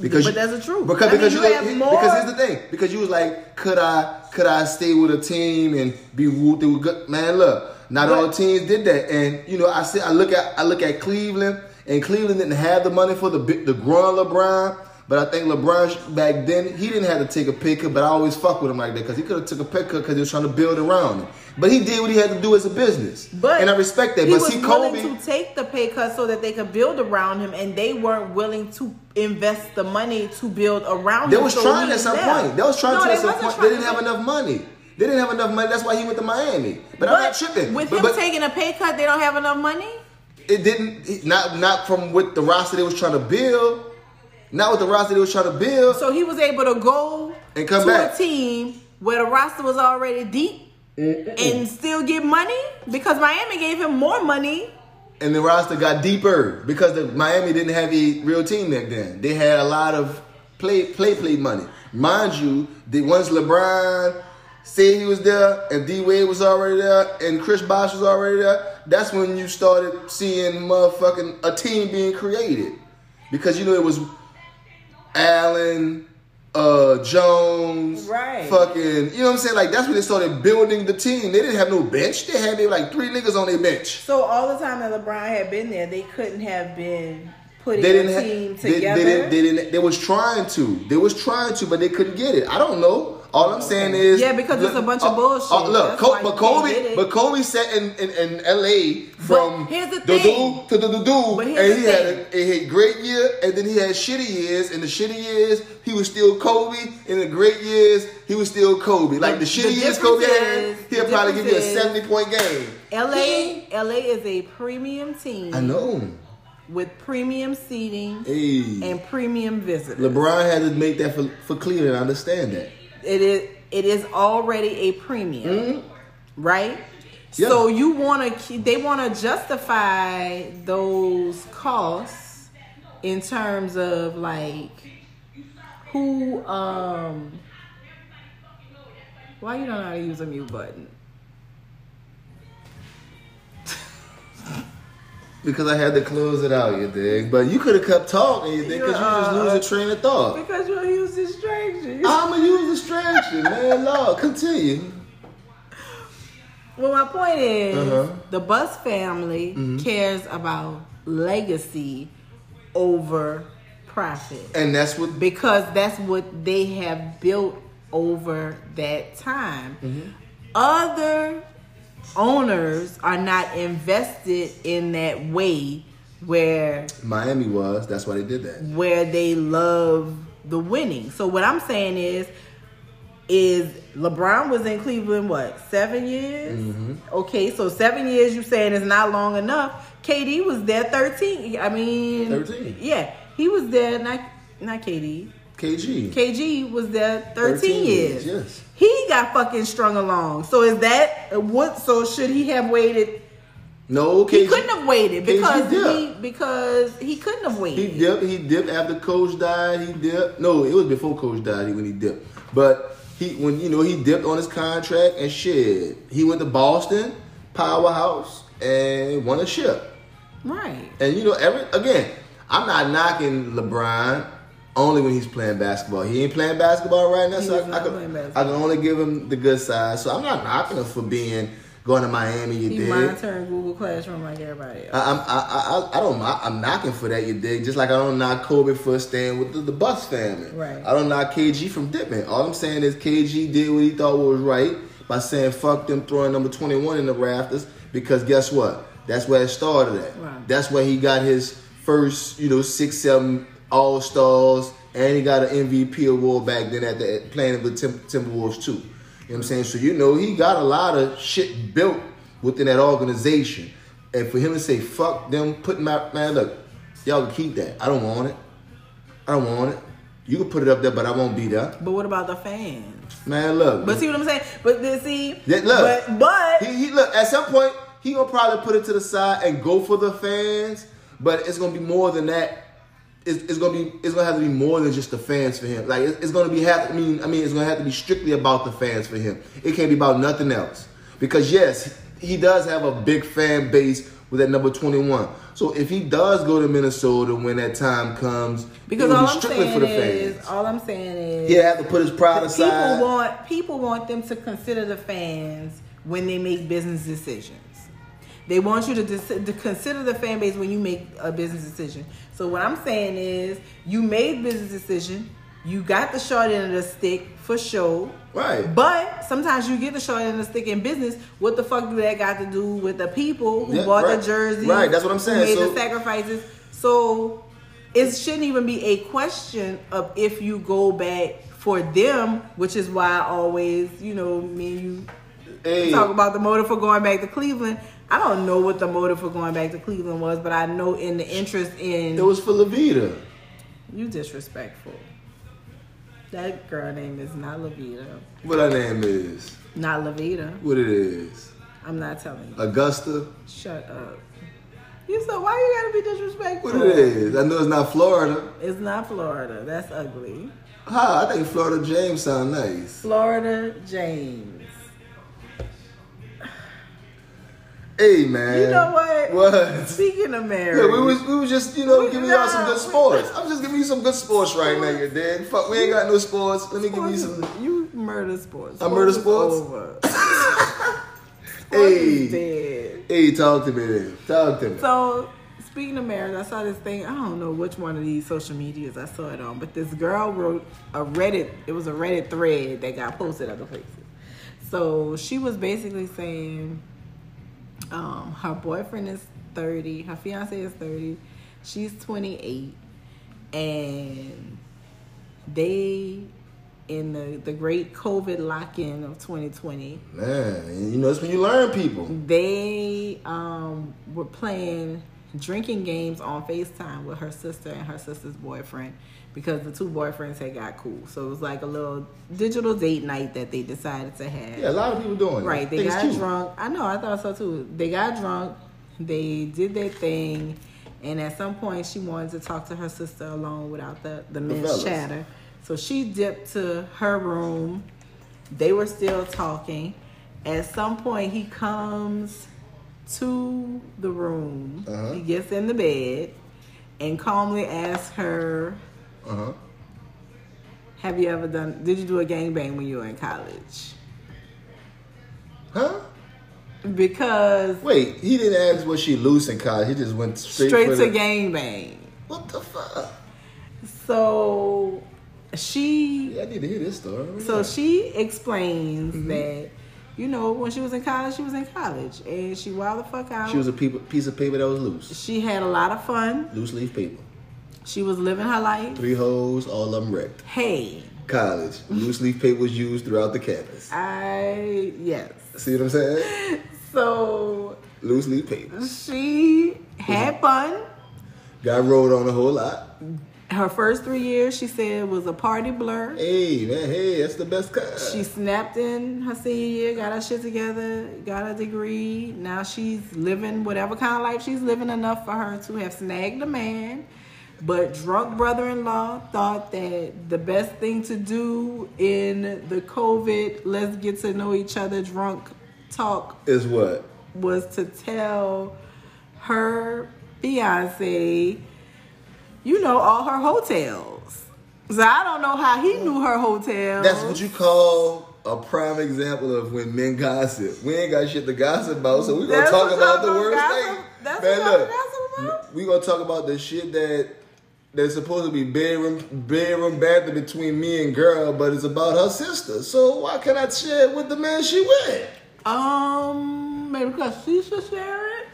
Because but you, that's the truth. Because, because mean, you, you have he, more. Because here's the thing: because you was like, could I, could I stay with a team and be rooted with good? Man, look, not but, all teams did that. And you know, I said, I look at, I look at Cleveland, and Cleveland didn't have the money for the the grown LeBron. But I think LeBron back then, he didn't have to take a pay cut, but I always fuck with him like that because he could have took a pay cut because he was trying to build around him. But he did what he had to do as a business, but and I respect that. He but was see, Kobe willing to take the pay cut so that they could build around him, and they weren't willing to invest the money to build around they him. They was so trying at some left. point. They was trying no, to at some point. They didn't have enough money. They didn't have enough money. That's why he went to Miami. But, but I'm not tripping. With but, him but, taking a pay cut, they don't have enough money. It didn't. Not not from what the roster they was trying to build. Not with the roster they was trying to build. So he was able to go and come to back. a team where the roster was already deep Mm-mm. and still get money, because Miami gave him more money. And the roster got deeper because the, Miami didn't have a real team back then. They had a lot of play, play, play money. Mind you, the, once LeBron said he was there and D-Wade was already there and Chris Bosh was already there, that's when you started seeing motherfucking a team being created. Because, you know, it was Allen, uh, Jones, right. fucking, you know what I'm saying? Like, that's when they started building the team. They didn't have no bench. They had maybe like three niggas on their bench. So all the time that LeBron had been there, they couldn't have been putting the team ha- together? They, they, didn't, they didn't. They was trying to. They was trying to, but they couldn't get it. I don't know. All I'm saying is... Yeah, because look, it's a bunch uh, of bullshit. Uh, look, Co- but, Kobe, but Kobe sat in, in, in L A from the do-do to the do-do. And he thing. had a, a, a great year, and then he had shitty years. And the shitty years, he was still Kobe. And the great years, he was still Kobe. Like, the shitty the years Kobe had, he'll probably give you a seventy-point game. L A, L A is a premium team. I know. With premium seating hey. and premium visitors. LeBron had to make that for, for Cleveland. I understand that. It is it is already a premium, mm-hmm. right? Yeah. So you want to they want to justify those costs in terms of like who um why you don't know how to use a mute button. Because I had to close it out, you dig? But you could have kept talking, you dig? Because you just lose your train of thought. Because you'll use distraction. I'm going to use distraction, man. Lord, continue. Well, my point is, uh-huh. the Bus family mm-hmm. cares about legacy over profit. And that's what... Because that's what they have built over that time. Mm-hmm. Other... owners are not invested in that way where... Miami was. That's why they did that. Where they love the winning. So what I'm saying is, is LeBron was in Cleveland, what, seven years? Mm-hmm. Okay, so seven years you're saying is not long enough. K D was there thirteen. I mean... thirteen. Yeah. He was there, not, not K D. K G. K G was there thirteen, thirteen years. Yes. He got fucking strung along. So is that what? So should he have waited? No, K G. He couldn't have waited because he because he couldn't have waited. He dipped. He dipped after Coach died. He dipped. No, it was before Coach died when he dipped. But he when you know he dipped on his contract and shit. He went to Boston, powerhouse, and won a ship. Right. And you know every again, I'm not knocking LeBron. Only when he's playing basketball. He ain't playing basketball right now, he so I, I, could, I can only give him the good side. So I'm not knocking him for being going to Miami. You he dig? Monitoring Google Classroom like everybody else. I, I, I, I don't. I, I'm knocking for that. You dig? Just like I don't knock Kobe for staying with the, the Bus family. Right. I don't knock K G from dipping. All I'm saying is K G did what he thought was right by saying fuck them throwing number twenty-one in the rafters because guess what? That's where it started at. Right. That's where he got his first, you know, six, seven. All Stars, and he got an M V P award back then at the at playing with Tim, Timberwolves too. You know what I'm saying? So you know he got a lot of shit built within that organization, and for him to say fuck them, put my man look, y'all can keep that. I don't want it. I don't want it. You can put it up there, but I won't be there. But what about the fans? Man, look. But see what I'm saying? But then see, yeah, look, but, but he, he look at some point he gonna probably put it to the side and go for the fans, but it's gonna be more than that. It's, it's gonna be. It's gonna have to be more than just the fans for him. Like it's, it's gonna be. Have, I mean, I mean, it's gonna have to be strictly about the fans for him. It can't be about nothing else. Because yes, he does have a big fan base with that number twenty-one. So if he does go to Minnesota when that time comes, because all I'm saying for the fans. is, all I'm saying is, he have to put his pride aside. People want people want them to consider the fans when they make business decisions. They want you to, dis- to consider the fan base when you make a business decision. So what I'm saying is, you made business decision, you got the short end of the stick for sure. Right. But sometimes you get the short end of the stick in business. What the fuck do that got to do with the people who yeah, bought right. the jerseys? Right. That's what I'm saying. Who made so- the sacrifices. So it shouldn't even be a question of if you go back for them, which is why I always, you know, me and you hey. talk about the motive for going back to Cleveland. I don't know what the motive for going back to Cleveland was, but I know in the interest in... It was for LaVita. You disrespectful. That girl name is not LaVita. What her name is? Not LaVita. What it is? I'm not telling you. Augusta? Shut up. You said, why you gotta be disrespectful? What it is? I know it's not Florida. It's not Florida. That's ugly. Huh, I think Florida James sound nice. Florida James. Hey man, you know what? What? Speaking of marriage, yeah, we was we was just you know we, giving nah, y'all some good sports. We, I'm just giving you some good sports, sports. right now, you dig? Fuck, we ain't got no sports. Let me sports, give you some. You murder sports. I murder sports. Over. sports hey, dead. hey, talk to me then. Talk to me. So speaking of marriage, I saw this thing. I don't know which one of these social medias I saw it on, but this girl wrote a Reddit. It was a Reddit thread that got posted other places. So she was basically saying. Um, her boyfriend is thirty. Her fiance is thirty. She's twenty-eight, and they in the, the great COVID lock-in of twenty twenty. Man, you know it's when you learn people. They um were playing drinking games on FaceTime with her sister and her sister's boyfriend because the two boyfriends had got cool. So it was like a little digital date night that they decided to have. Yeah, a lot of people doing it. Right, they got drunk. I know, I thought so too. They got drunk, they did their thing, and at some point she wanted to talk to her sister alone without the, the men's chatter. So she dipped to her room. They were still talking. At some point he comes to the room. Uh-huh. He gets in the bed and calmly asks her, uh-huh, have you ever done, did you do a gangbang when you were in college? Huh? Because... Wait, he didn't ask was she loose in college. He just went straight, straight to the... gangbang. What the fuck? So, she... Yeah, I need to hear this story. So, yeah. She explains mm-hmm. that, you know, when she was in college, she was in college. And she wilded the fuck out. She was a piece of paper that was loose. She had a lot of fun. Loose leaf paper. She was living her life. Three hoes, all of them wrecked. Hey. College. Loose leaf paper was used throughout the campus. I... Yes. See what I'm saying? So... Loose leaf paper. She had fun. Got rolled on a whole lot. Her first three years, she said, was a party blur. Hey, man, hey, that's the best kind. She snapped in her senior year, got her shit together, got her degree. Now she's living whatever kind of life she's living enough for her to have snagged a man. But drunk brother-in-law thought that the best thing to do in the COVID let's get to know each other drunk talk is what? Was to tell her fiance, you know, all her hotels. So I don't know how he knew her hotel. That's what you call a prime example of when men gossip. We ain't got shit to gossip about, so we're going to talk about the worst gossip. Thing. That's Man, what look, I'm gossip about. We're going to talk about the shit that that's supposed to be bedroom, bedroom banter between me and girl, but it's about her sister. So why can't I share it with the man she with? Um, maybe because she should share it?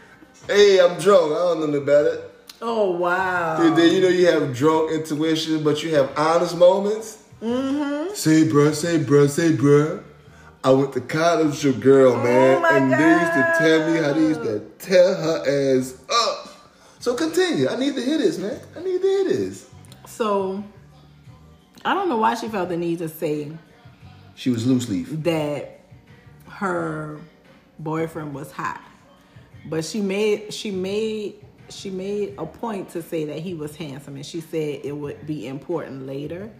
Hey, I'm drunk. I don't know about it. Oh, wow. Dude, then you know you have drunk intuition, but you have honest moments. Mm-hmm. Say, bruh, say, bruh, say, bruh. I went to college with your girl, man. Oh my and God. They used to tell me how they used to tear her ass up. So continue. I need to hear this, man. I need to hear this. So, I don't know why she felt the need to say... She was loose leaf. ...that her boyfriend was hot. But she made... She made... She made a point to say that he was handsome, and she said it would be important later.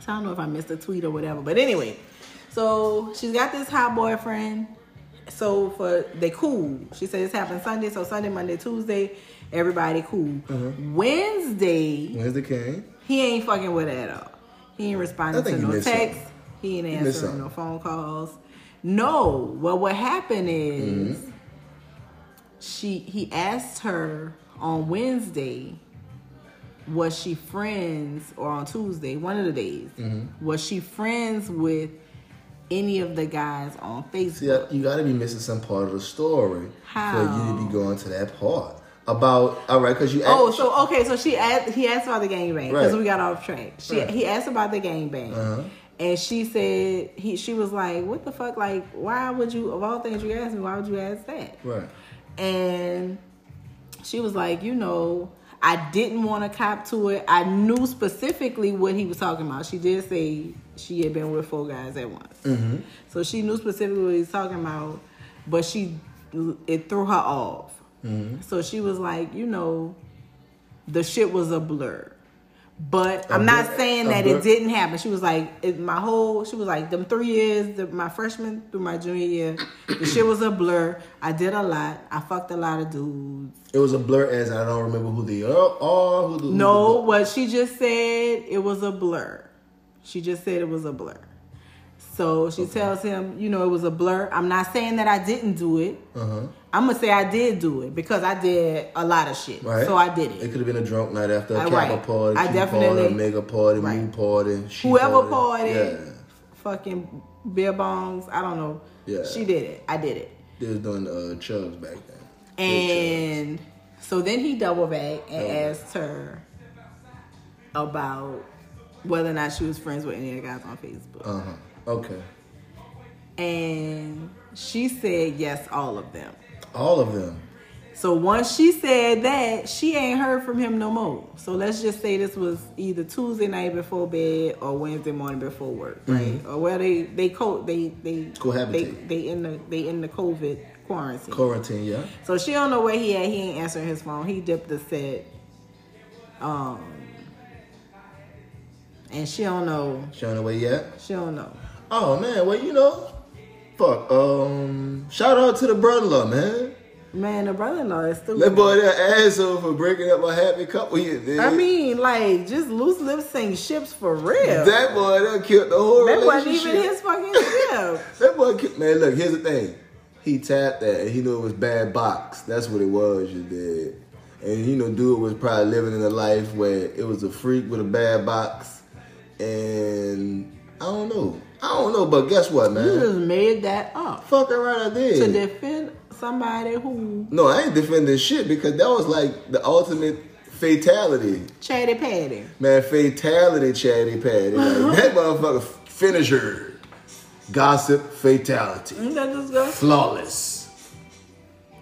So I don't know if I missed a tweet or whatever, but anyway, so she's got this hot boyfriend. So for they cool. She said this happened Sunday, so Sunday, Monday, Tuesday, everybody cool. Uh-huh. Wednesday, Wednesday came. He ain't fucking with it at all. He ain't responding to no texts. He ain't answering no phone calls. No. Well, what happened is. Mm-hmm. She he asked her on Wednesday, was she friends, or on Tuesday, one of the days, mm-hmm. was she friends with any of the guys on Facebook? See, you got to be missing some part of the story How? For you to be going to that part about all right because you asked, oh so okay so she asked he asked about the gangbang because right. we got off track. She right. he asked about the gangbang. Uh-huh. And she said he she was like, what the fuck, like why would you of all things you asked me why would you ask that? Right. And she was like, you know, I didn't want to cop to it. I knew specifically what he was talking about. She did say she had been with four guys at once. Mm-hmm. So she knew specifically what he was talking about, but she it threw her off. Mm-hmm. So she was like, you know, the shit was a blur. But I'm not saying that it didn't happen. She was like, it, my whole, she was like, them three years, the, my freshman through my junior year, the shit was a blur. I did a lot. I fucked a lot of dudes. It was a blur as I don't remember who they are. Who the, no, who the, what she just said, it was a blur. She just said it was a blur. So she okay. tells him, you know, it was a blur. I'm not saying that I didn't do it. Uh-huh. I'm going to say I did do it because I did a lot of shit. Right. So I did it. It could have been a drunk night after a camera right. party. I definitely. Party, a mega party, right. moon party. She Whoever partied, yeah. fucking beer bongs, I don't know. Yeah. She did it. I did it. They was doing uh, chubs back then. And so then he doubled back and oh. asked her about whether or not she was friends with any of the guys on Facebook. Uh-huh. Okay. And she said, yes, all of them. All of them. So once she said that, she ain't heard from him no more. So let's just say this was either Tuesday night before bed or Wednesday morning before work, right? Mm-hmm. Or where they they co- they they they, they in the they in the COVID quarantine. Quarantine, yeah. So she don't know where he at. He ain't answering his phone. He dipped the set. Um, and she don't know. She don't know where he at. She don't know. Oh man, well you know, Fuck. Um, shout out to the brother-in-law, man. Man, the brother-in-law is stupid. That boy, that asshole for breaking up a happy couple. Yeah, I mean, like, just loose lips sink ships for real. That boy, that killed the whole that relationship. That wasn't even his fucking ship. That boy killed, man, look, here's the thing. He tapped that and he knew it was bad box. That's what it was, you did. And, you know, dude was probably living in a life where it was a freak with a bad box. And I don't know. I don't know, but guess what, man? You just made that up. Fucking right I did. To defend somebody who... No, I ain't defending shit because that was like the ultimate fatality. Chatty Patty. Man, fatality Chatty Patty. Like, that motherfucker finisher. Gossip fatality. Just go? Flawless.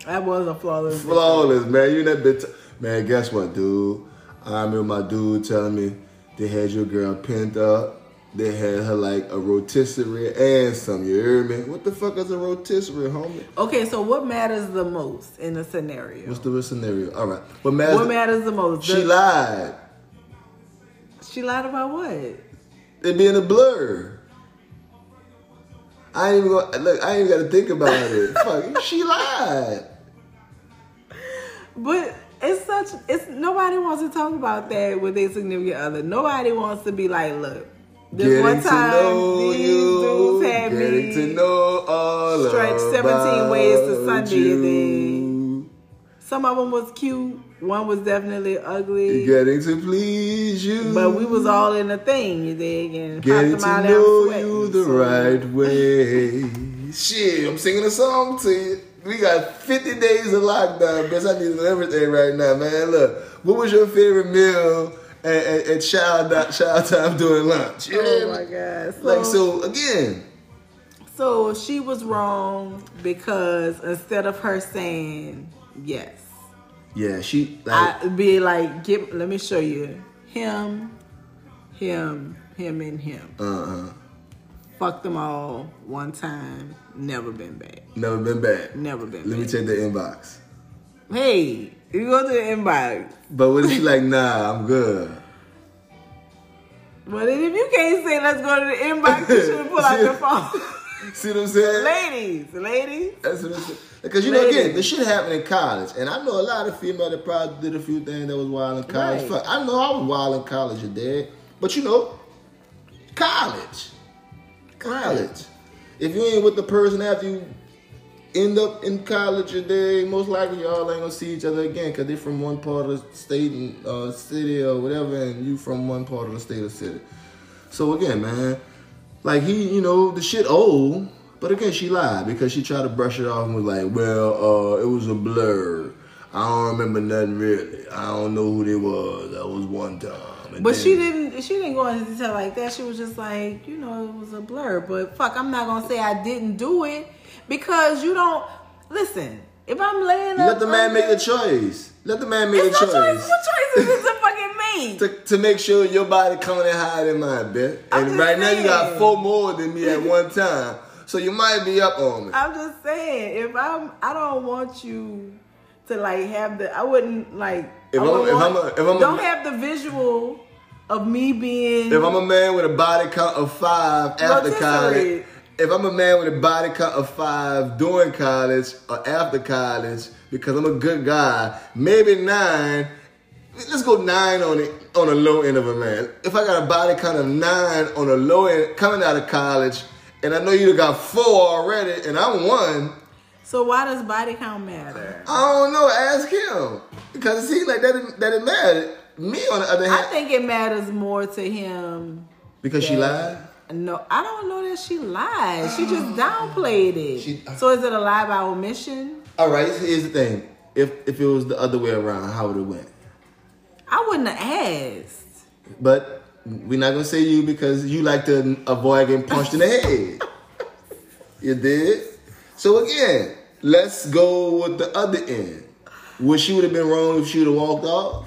That was a flawless. Flawless, man. You that bit. T- man, guess what, dude? I remember my dude telling me they had your girl pinned up. They had her like a rotisserie and some. You hear me? What the fuck is a rotisserie, homie? Okay, so what matters the most in a scenario? What's the scenario? All right. What matters? What matters the most? She the- lied. She lied about what? It being a blur. I ain't even gonna, look. I ain't got to think about it. Fuck, she lied. But it's such, it's nobody wants to talk about that with their significant other. Nobody wants to be like, look, this getting one time these you, dudes had me to know all stretch seventeen ways to Sunday you. And then some of them was cute. One was definitely ugly. Getting to please you. But we was all in a thing, you dig? And getting to know you the right way. Shit, I'm singing a song to you. We got fifty days of lockdown, bitch. I need everything right now, man. Look, what was your favorite meal at, at, at child, child time during lunch? Yeah. Oh, my God. So, like, so, again. So, she was wrong because instead of her saying yes. Yeah, she... Like, I'd be like, give, let me show you. Him, him, him, and him. Uh-huh. Fuck them all one time. Never been back. Never been back. Never been Let back. Let me check the inbox. Hey, you go to the inbox. But what if she like, nah, I'm good. But if you can't say, let's go to the inbox, you should have pulled out your phone. See what I'm saying? Ladies, ladies. That's what I'm saying. Because, you know, again, this shit happened in college. And I know a lot of females that probably did a few things that was wild in college. Right. Fuck, I know I was wild in college, you dad. But, you know, college. College. Right. If you ain't with the person after you end up in college, you dad, most likely y'all ain't going to see each other again. Because they from one part of the state and uh, city or whatever. And you from one part of the state or city. So, again, man, like he, you know, the shit old. But again, she lied because she tried to brush it off and was like, well, uh, it was a blur. I don't remember nothing really. I don't know who they was. That was one time. And but then, she didn't She didn't go into detail like that. She was just like, you know, it was a blur. But fuck, I'm not going to say I didn't do it because you don't... Listen, if I'm laying up... Let the man make the choice. Let the man make the choice. It's no choice. What choice is this to fucking make? To, to make sure your body coming in higher than mine, bitch. And right now you got four more than me at one time. So you might be up on me. I'm just saying, if I'm, I don't want you to like have the, I wouldn't like, if I wouldn't I'm, want, if I'm a, if I'm don't a, have the visual of me being. If I'm a man with a body count of five after college, if I'm a man with a body count of five during college or after college, because I'm a good guy, maybe nine. Let's go nine on it on a low end of a man. If I got a body count of nine on a low end coming out of college. And I know you got four already, and I'm one. So why does body count matter? I don't know. Ask him. Because it seems like that, that it mattered. Me, on the other hand. I think it matters more to him. Because she lied? No, I don't know that she lied. She just downplayed it. She, uh, so is it a lie by omission? All right. Here's the thing. If if it was the other way around, how would it went? I wouldn't have asked. But... We're not going to say you because you like to avoid getting punched in the head. You did? So again, let's go with the other end. Would she would have been wrong if she would have walked off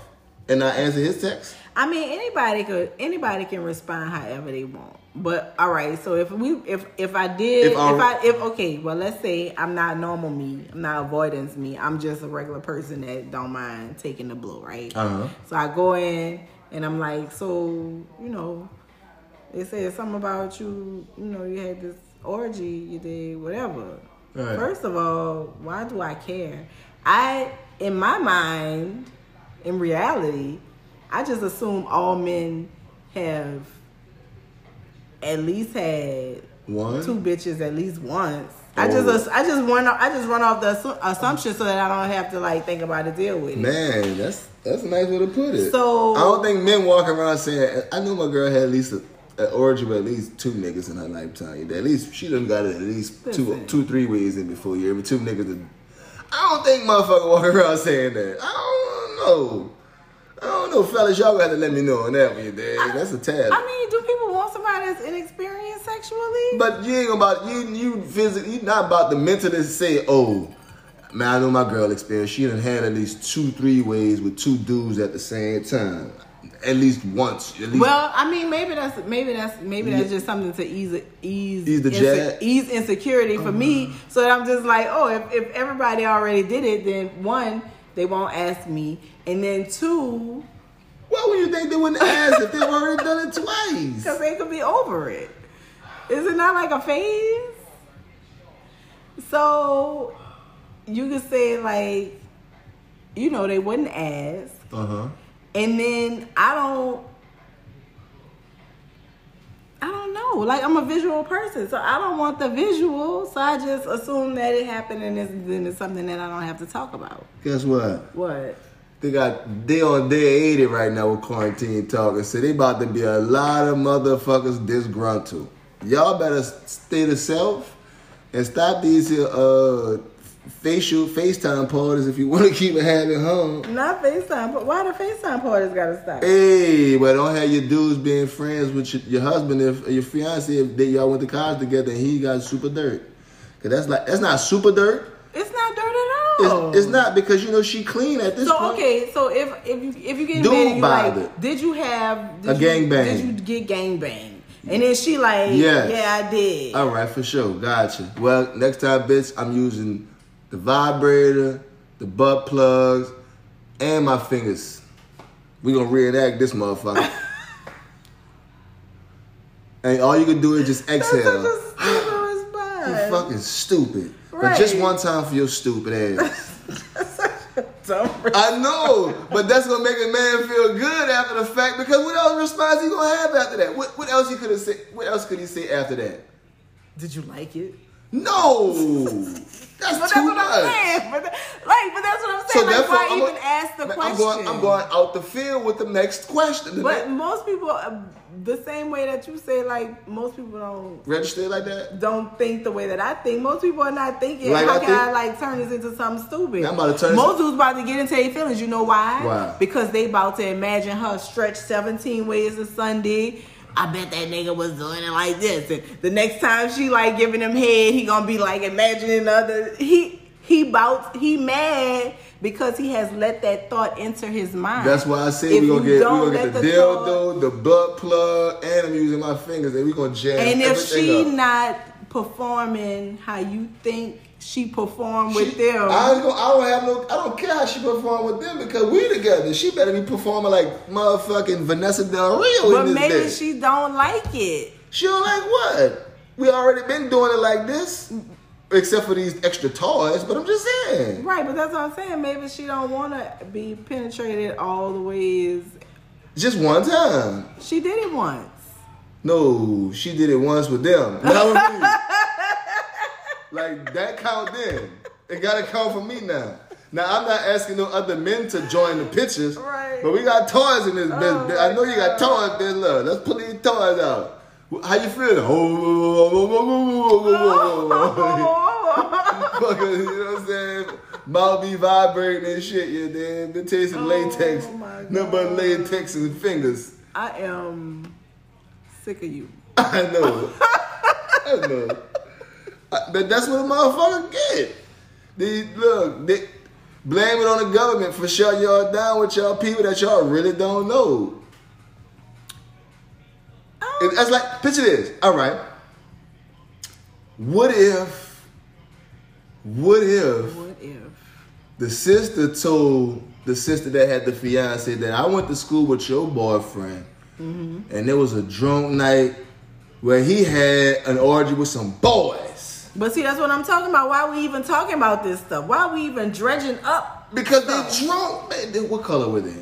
and not answered his text? I mean, anybody could. Anybody can respond however they want. But all right, so if we, if if I did, if, if I, if okay, well, let's say I'm not normal me, I'm not avoidance me. I'm just a regular person that don't mind taking the blow, right? Uh huh. So I go in. And I'm like, so, you know, They said something about you, you know, you had this orgy, you did whatever. Right. First of all, why do I care? I, in my mind, in reality, I just assume all men have at least had one, two bitches at least once. Or I just, I just run, I just run off the assu- assumption so that I don't have to like think about it, deal with it. Man, that's that's a nice way to put it. So I don't think men walk around saying, "I knew my girl had at least a, an orgy with at least two niggas in her lifetime." At least she done got it at least listen. two, two, three ways in before you. Every two niggas. Done. I don't think motherfucker walk around saying that. I don't know. I don't know, fellas. Y'all gotta let me know on that one, Dad. That's a tab. I mean, do people want somebody that's inexperienced sexually? But you ain't about you. You physically, you not about the mental to say, "Oh, man, I know my girl experience. She done had at least two, three ways with two dudes at the same time, at least once." At least. Well, I mean, maybe that's maybe that's maybe that's yeah. just something to ease ease ease, the inse- ease insecurity for uh-huh. me. So that I'm just like, oh, if if everybody already did it, then one. They won't ask me. And then two... Why would you think they wouldn't ask if they've already done it twice? Because they could be over it. Is it not like a phase? So, you could say like, you know, they wouldn't ask. Uh-huh. And then I don't... I don't know. Like, I'm a visual person, so I don't want the visual. So I just assume that it happened and it's, and it's something that I don't have to talk about. Guess what? What? They got, they on day eighty right now with quarantine talking. So they about to be a lot of motherfuckers disgruntled. Y'all better stay to self and stop these uh, facial FaceTime parties if you want to keep it having home. Not FaceTime, but why the FaceTime parties gotta stop? Hey, but don't have your dudes being friends with your, your husband if or your fiance if they, y'all went to college together and he got super dirt. Cause that's like that's not super dirt. It's not dirt at all. It's, it's not because you know she clean at this so, point. So okay, so if if you if you get married, like, did you have did a gangbang? Did you get gangbang? And then she like, yes. yeah, I did. All right, for sure, gotcha. Well, next time, bitch, I'm using the vibrator, the butt plugs, and my fingers. We gonna reenact this motherfucker. And all you can do is just exhale. That's such a stupid response. You're fucking stupid. Right. But just one time for your stupid ass. That's such a dumb response. I know, but that's gonna make a man feel good after the fact because what else response he gonna have after that? What, what else he could have said? What else could he say after that? Did you like it? No. That's but too that's what much. I'm saying. But th- like, but that's what I'm saying. So like, why I'm even gonna, ask the man, question? I'm going, I'm going out the field with the next question. The but next. Most people, uh, the same way that you say, like, most people don't register like that. Don't think the way that I think. Most people are not thinking. Like how I can think? I like turn this into something stupid? I'm about to turn most dudes about to get into their feelings. You know why? Why? Because they about to imagine her stretch seventeen ways a Sunday. I bet that nigga was doing it like this. And the next time she like giving him head, he gonna be like imagining other. He he bouts. He mad because he has let that thought enter his mind. That's why I said if we gonna get we gonna get the, the dildo, the butt plug, and I'm using my fingers, and we gonna jam. And if she up. Not performing how you think she performed with she, them, I, was gonna, I don't have no. I don't care how she performed with them because we together. She better be performing like motherfucking Vanessa Del Rio. But in this maybe day. She don't like it. She don't like what? We already been doing it like this, except for these extra toys. But I'm just saying. Right, but that's what I'm saying. Maybe she don't want to be penetrated all the ways. Just one time. She did it once. No, she did it once with them. Like, that count then. It got to count for me now. Now, I'm not asking no other men to join the pictures. Right. But we got toys in this oh business. I know God. You got toys, bitch. Look, let's pull these toys out. How you feeling? You know what I'm saying? Mouth be vibrating and shit. Yeah, damn. Been tasting oh, latex. Nothing but latex and fingers. I am sick of you. I know. I know. I, but that's what a motherfucker get. They, look, they blame it on the government for shutting y'all down with y'all people that y'all really don't know. Oh. That's like, picture this. All right. What if, what if, what if the sister told the sister that had the fiance that I went to school with your boyfriend Mm-hmm. And there was a drunk night where he had an orgy with some boys. But see, that's what I'm talking about. Why are we even talking about this stuff? Why are we even dredging up? Because they're drunk. Man, what color were they?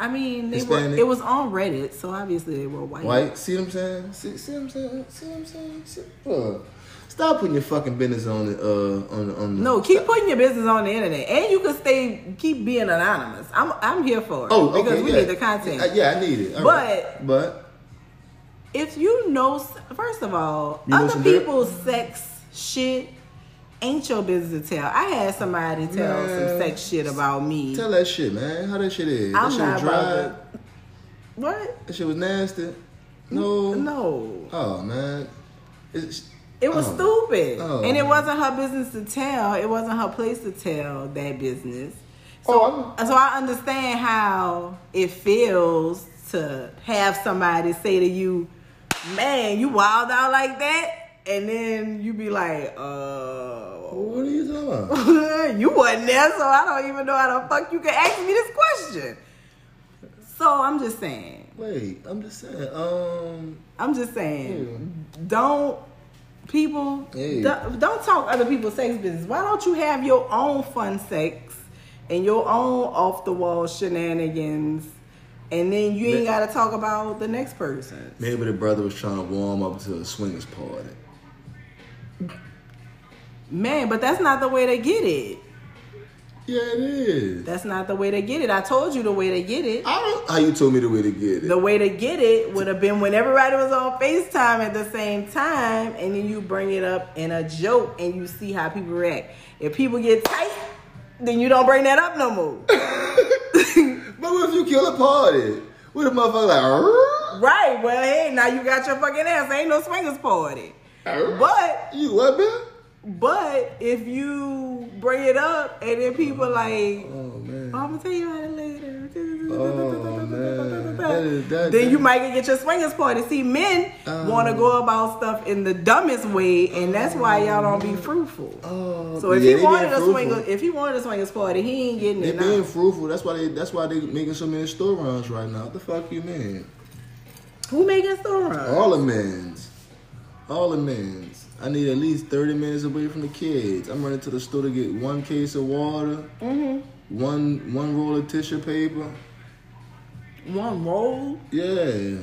I mean, they were, it was on Reddit, so obviously they were white. White? See what I'm saying? See, see what I'm saying? See what I'm saying? See, uh, stop putting your fucking business on the, uh, on the, on the... No, keep stop. putting your business on the internet. And you can stay, keep being anonymous. I'm I'm here for it. Oh, okay, because we yeah. need the content. Yeah, yeah, I need it. All but... Right. But... If you know, first of all, you other people's dirt? sex shit ain't your business to tell. I had somebody tell man, some sex shit about me. Tell that shit, man. How that shit is. I'm that not shit was dry. About the... What? That shit was nasty. No. No. Oh, man. It's... It was oh. stupid. Oh, and it man. wasn't her business to tell. It wasn't her place to tell that business. So, oh, I'm... so I understand how it feels to have somebody say to you, man, you wild out like that, and then you be like, uh, what are you talking about? You wasn't there, so I don't even know how the fuck you can ask me this question. So I'm just saying. Wait, I'm just saying. Um, I'm just saying. Yeah. Don't people yeah. don't, don't talk other people's sex business. Why don't you have your own fun sex and your own off the wall shenanigans? And then you ain't got to talk about the next person. Maybe the brother was trying to warm up to a swingers party. Man, but that's not the way they get it. Yeah, it is. That's not the way they get it. I told you the way they get it. I don't, how you told me the way to get it? The way to get it would have been when everybody was on FaceTime at the same time. And then you bring it up in a joke and you see how people react. If people get tight, then you don't bring that up no more. But what if you kill a party? What if motherfucker like... Arr? Right. Well, hey, now you got your fucking ass. There ain't no swingers party. Arr? But... You what, man? But if you bring it up and then people like... Oh, man. Oh, I'm going to tell you about it later. Oh, man. That is, that, then that, you that. might get your swingers party. See, men um, want to go about stuff in the dumbest way, and that's why y'all don't be fruitful. Oh, so if yeah, he wanted a swingers, if he wanted a swingers party, he ain't getting they it. They being now. fruitful. That's why they. That's why they making so many store runs right now. What the fuck you mean? Who making store runs? All the men's. All the men's. I need at least thirty minutes away from the kids. I'm running to the store to get one case of water, mm-hmm. one one roll of tissue paper. One roll? Yeah.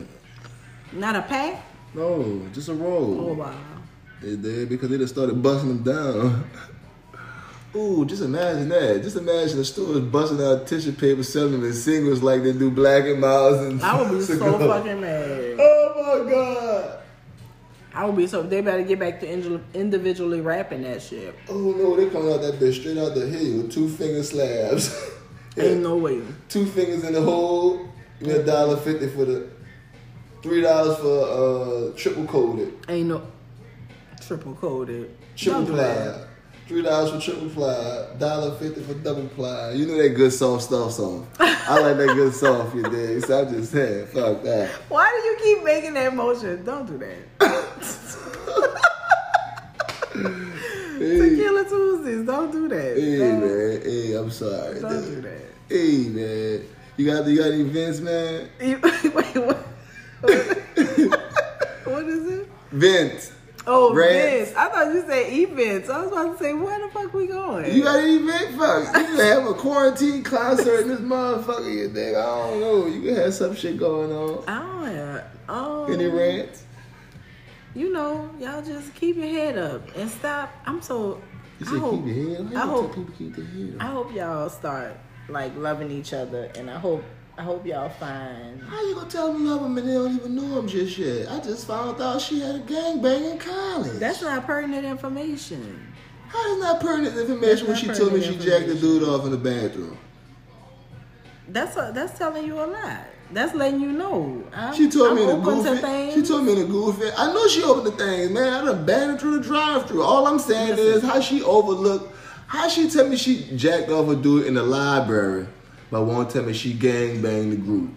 Not a pack? No, just a roll. Oh, wow. They did because they just started busting them down. Ooh, just imagine that. Just imagine the stores busting out tissue paper, selling them in singles like they do Black and Miles. And I would be so ago. fucking mad. Oh, my God. I would be so... They better get back to individually wrapping that shit. Oh, no. They coming out that bitch straight out the hill with two finger slabs. Yeah. Ain't no way. Two fingers in the hole. You a dollar fifty for the three dollars for uh triple coated. Ain't no triple coated. Triple ply. Three dollars for triple ply. Dollar fifty for double ply. You know that good soft stuff song. I like that good soft, you dig? So I'm just saying, fuck that. Why do you keep making that motion? Don't do that. Hey. Tequila Tuesdays, don't do that. Hey that man, hey, I'm sorry. Don't that. do that. Hey man. You got you got any Vince, man? You, wait, what? What is it? Vince. Oh, Rants. Vince. I thought you said events. I was about to say, where the fuck we going? You got any Vince? Fuck. You can have a quarantine concert in this motherfucker, you think? I don't know. You can have some shit going on. I don't have. Um, any rants? You know, y'all just keep your head up and stop. I'm so. You said I hope, keep your head up. I, I hope people keep their head up. I hope y'all start. Like loving each other, and I hope I hope y'all find. How you gonna tell them love them and they don't even know them just yet? I just found out she had a gangbang in college. That's not pertinent information. How is not pertinent information when she told me she jacked the dude off in the bathroom? That's a, that's telling you a lot. That's letting you know. I'm, she told I'm me in a goofy. She told me in a goofy. I know she opened the thing, man. I done banned through the drive-thru. All I'm saying Listen. is how she overlooked. How she tell me she jacked off a dude in the library, but won't tell me she gangbanged the group?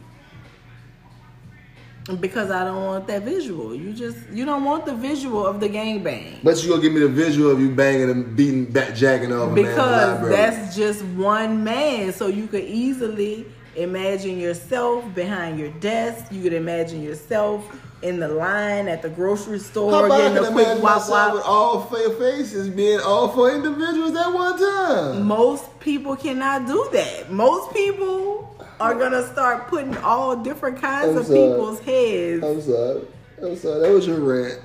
Because I don't want that visual. You just, you don't want the visual of the gangbang. But you gonna give me the visual of you banging and beating, back jacking off a man in the library. Because that's just one man, so you could easily imagine yourself behind your desk. You could imagine yourself in the line at the grocery store getting a quick wop wop. With all faces being all four individuals at one time. Most people cannot do that. Most people are gonna start putting all different kinds I'm of sorry. people's heads. I'm sorry. I'm sorry. That was your rant.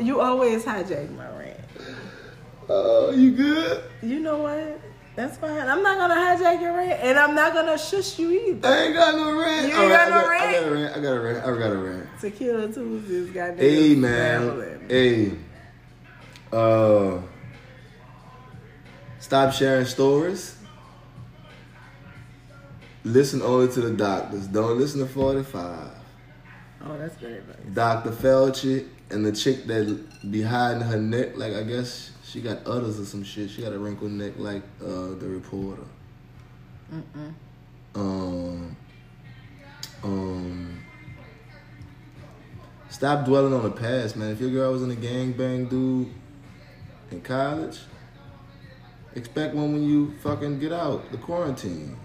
You always hijack my rant. Oh, uh, you good? You know what? That's fine. I'm not gonna hijack your rant, and I'm not gonna shush you either. I ain't got no rant. You ain't right, got no got, rant. I got a rant. I got a rant. I got a rant. Tequila Tuesdays, goddamn. Hey man. Hey. Uh. Stop sharing stories. Listen only to the doctors. Don't listen to forty-five. Oh, that's good advice. Doctor Felchik and the chick that behind her neck, like I guess. She got udders or some shit. She got a wrinkled neck like uh, the reporter. Mm-mm. Um, um, stop dwelling on the past, man. If your girl was in a gangbang dude in college, expect one when you fucking get out the quarantine.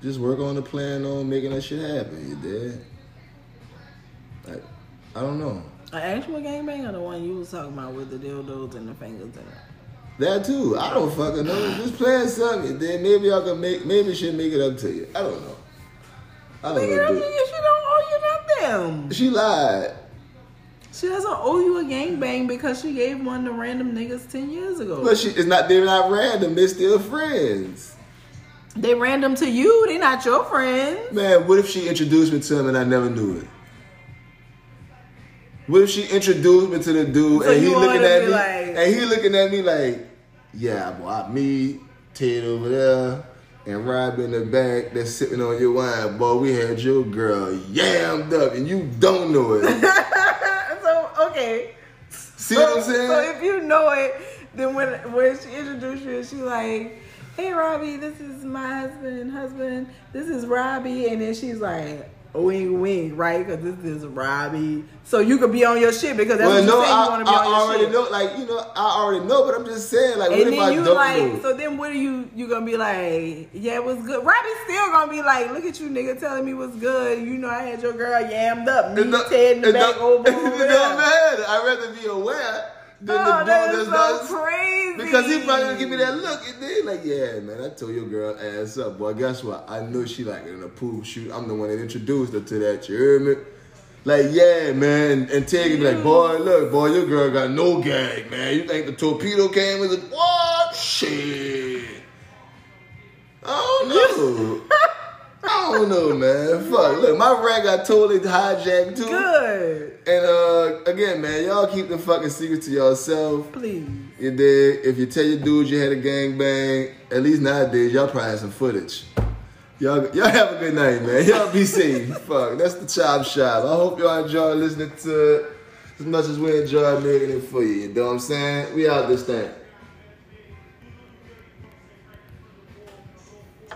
Just work on the plan on making that shit happen. You did. Like, I don't know. An actual gangbang or the one you was talking about with the dildos and the fingers in it? That too. I don't fucking know. Just playing something. Then maybe I can make, maybe she'll make it up to you. I don't know. I don't make know. Make it up to you? She don't owe you nothing. She lied. She doesn't owe you a gangbang because she gave one to random niggas ten years ago. But she, it's not, they're not random. They're still friends. They random to you. They're not your friends. Man, what if she introduced me to him and I never knew it? What if she introduced me to the dude so and he looking at me like, and he looking at me like, yeah, boy, I me, Ted over there, and Rob in the back that's sipping on your wine, boy, we had your girl yammed up and you don't know it. So, okay. See so, what I'm saying? So if you know it, then when when she introduced you, she like, hey, Robbie, this is my husband and husband. This is Robbie. And then she's like, wing wing, right? Because this is Robbie, so you could be on your shit because that's well, what no, you say I, you want to be I on your already shit. Know, like you know, I already know, but I'm just saying, like, and what if I don't like, know? So then, what are you? You gonna be like, yeah, it was good. Robbie's still gonna be like, look at you, nigga, telling me what's good. You know, I had your girl yammed up, me not, Ted in the back, not, old boy. It don't matter. I'd rather be aware than oh, the that is that's so crazy because he probably gonna give me that look and then like, yeah, man, I told your girl ass up, boy. Guess what? I know she like in a pool shoot. I'm the one that introduced her to that. You hear me? Like, yeah, man. And Ted be like, boy, look, boy, your girl got no gag, man. You think the torpedo came with it? What shit? I don't know. I don't know, man. Fuck. Look, my rag got totally hijacked, too. Good. And, uh, again, man, y'all keep the fucking secret to yourself. Please. You dig? If you tell your dude you had a gangbang, at least nowadays, y'all probably have some footage. Y'all y'all have a good night, man. Y'all be safe. Fuck. That's the Chop Shop. I hope y'all enjoy listening to it as much as we enjoy making it for you. You know what I'm saying? We out this thing.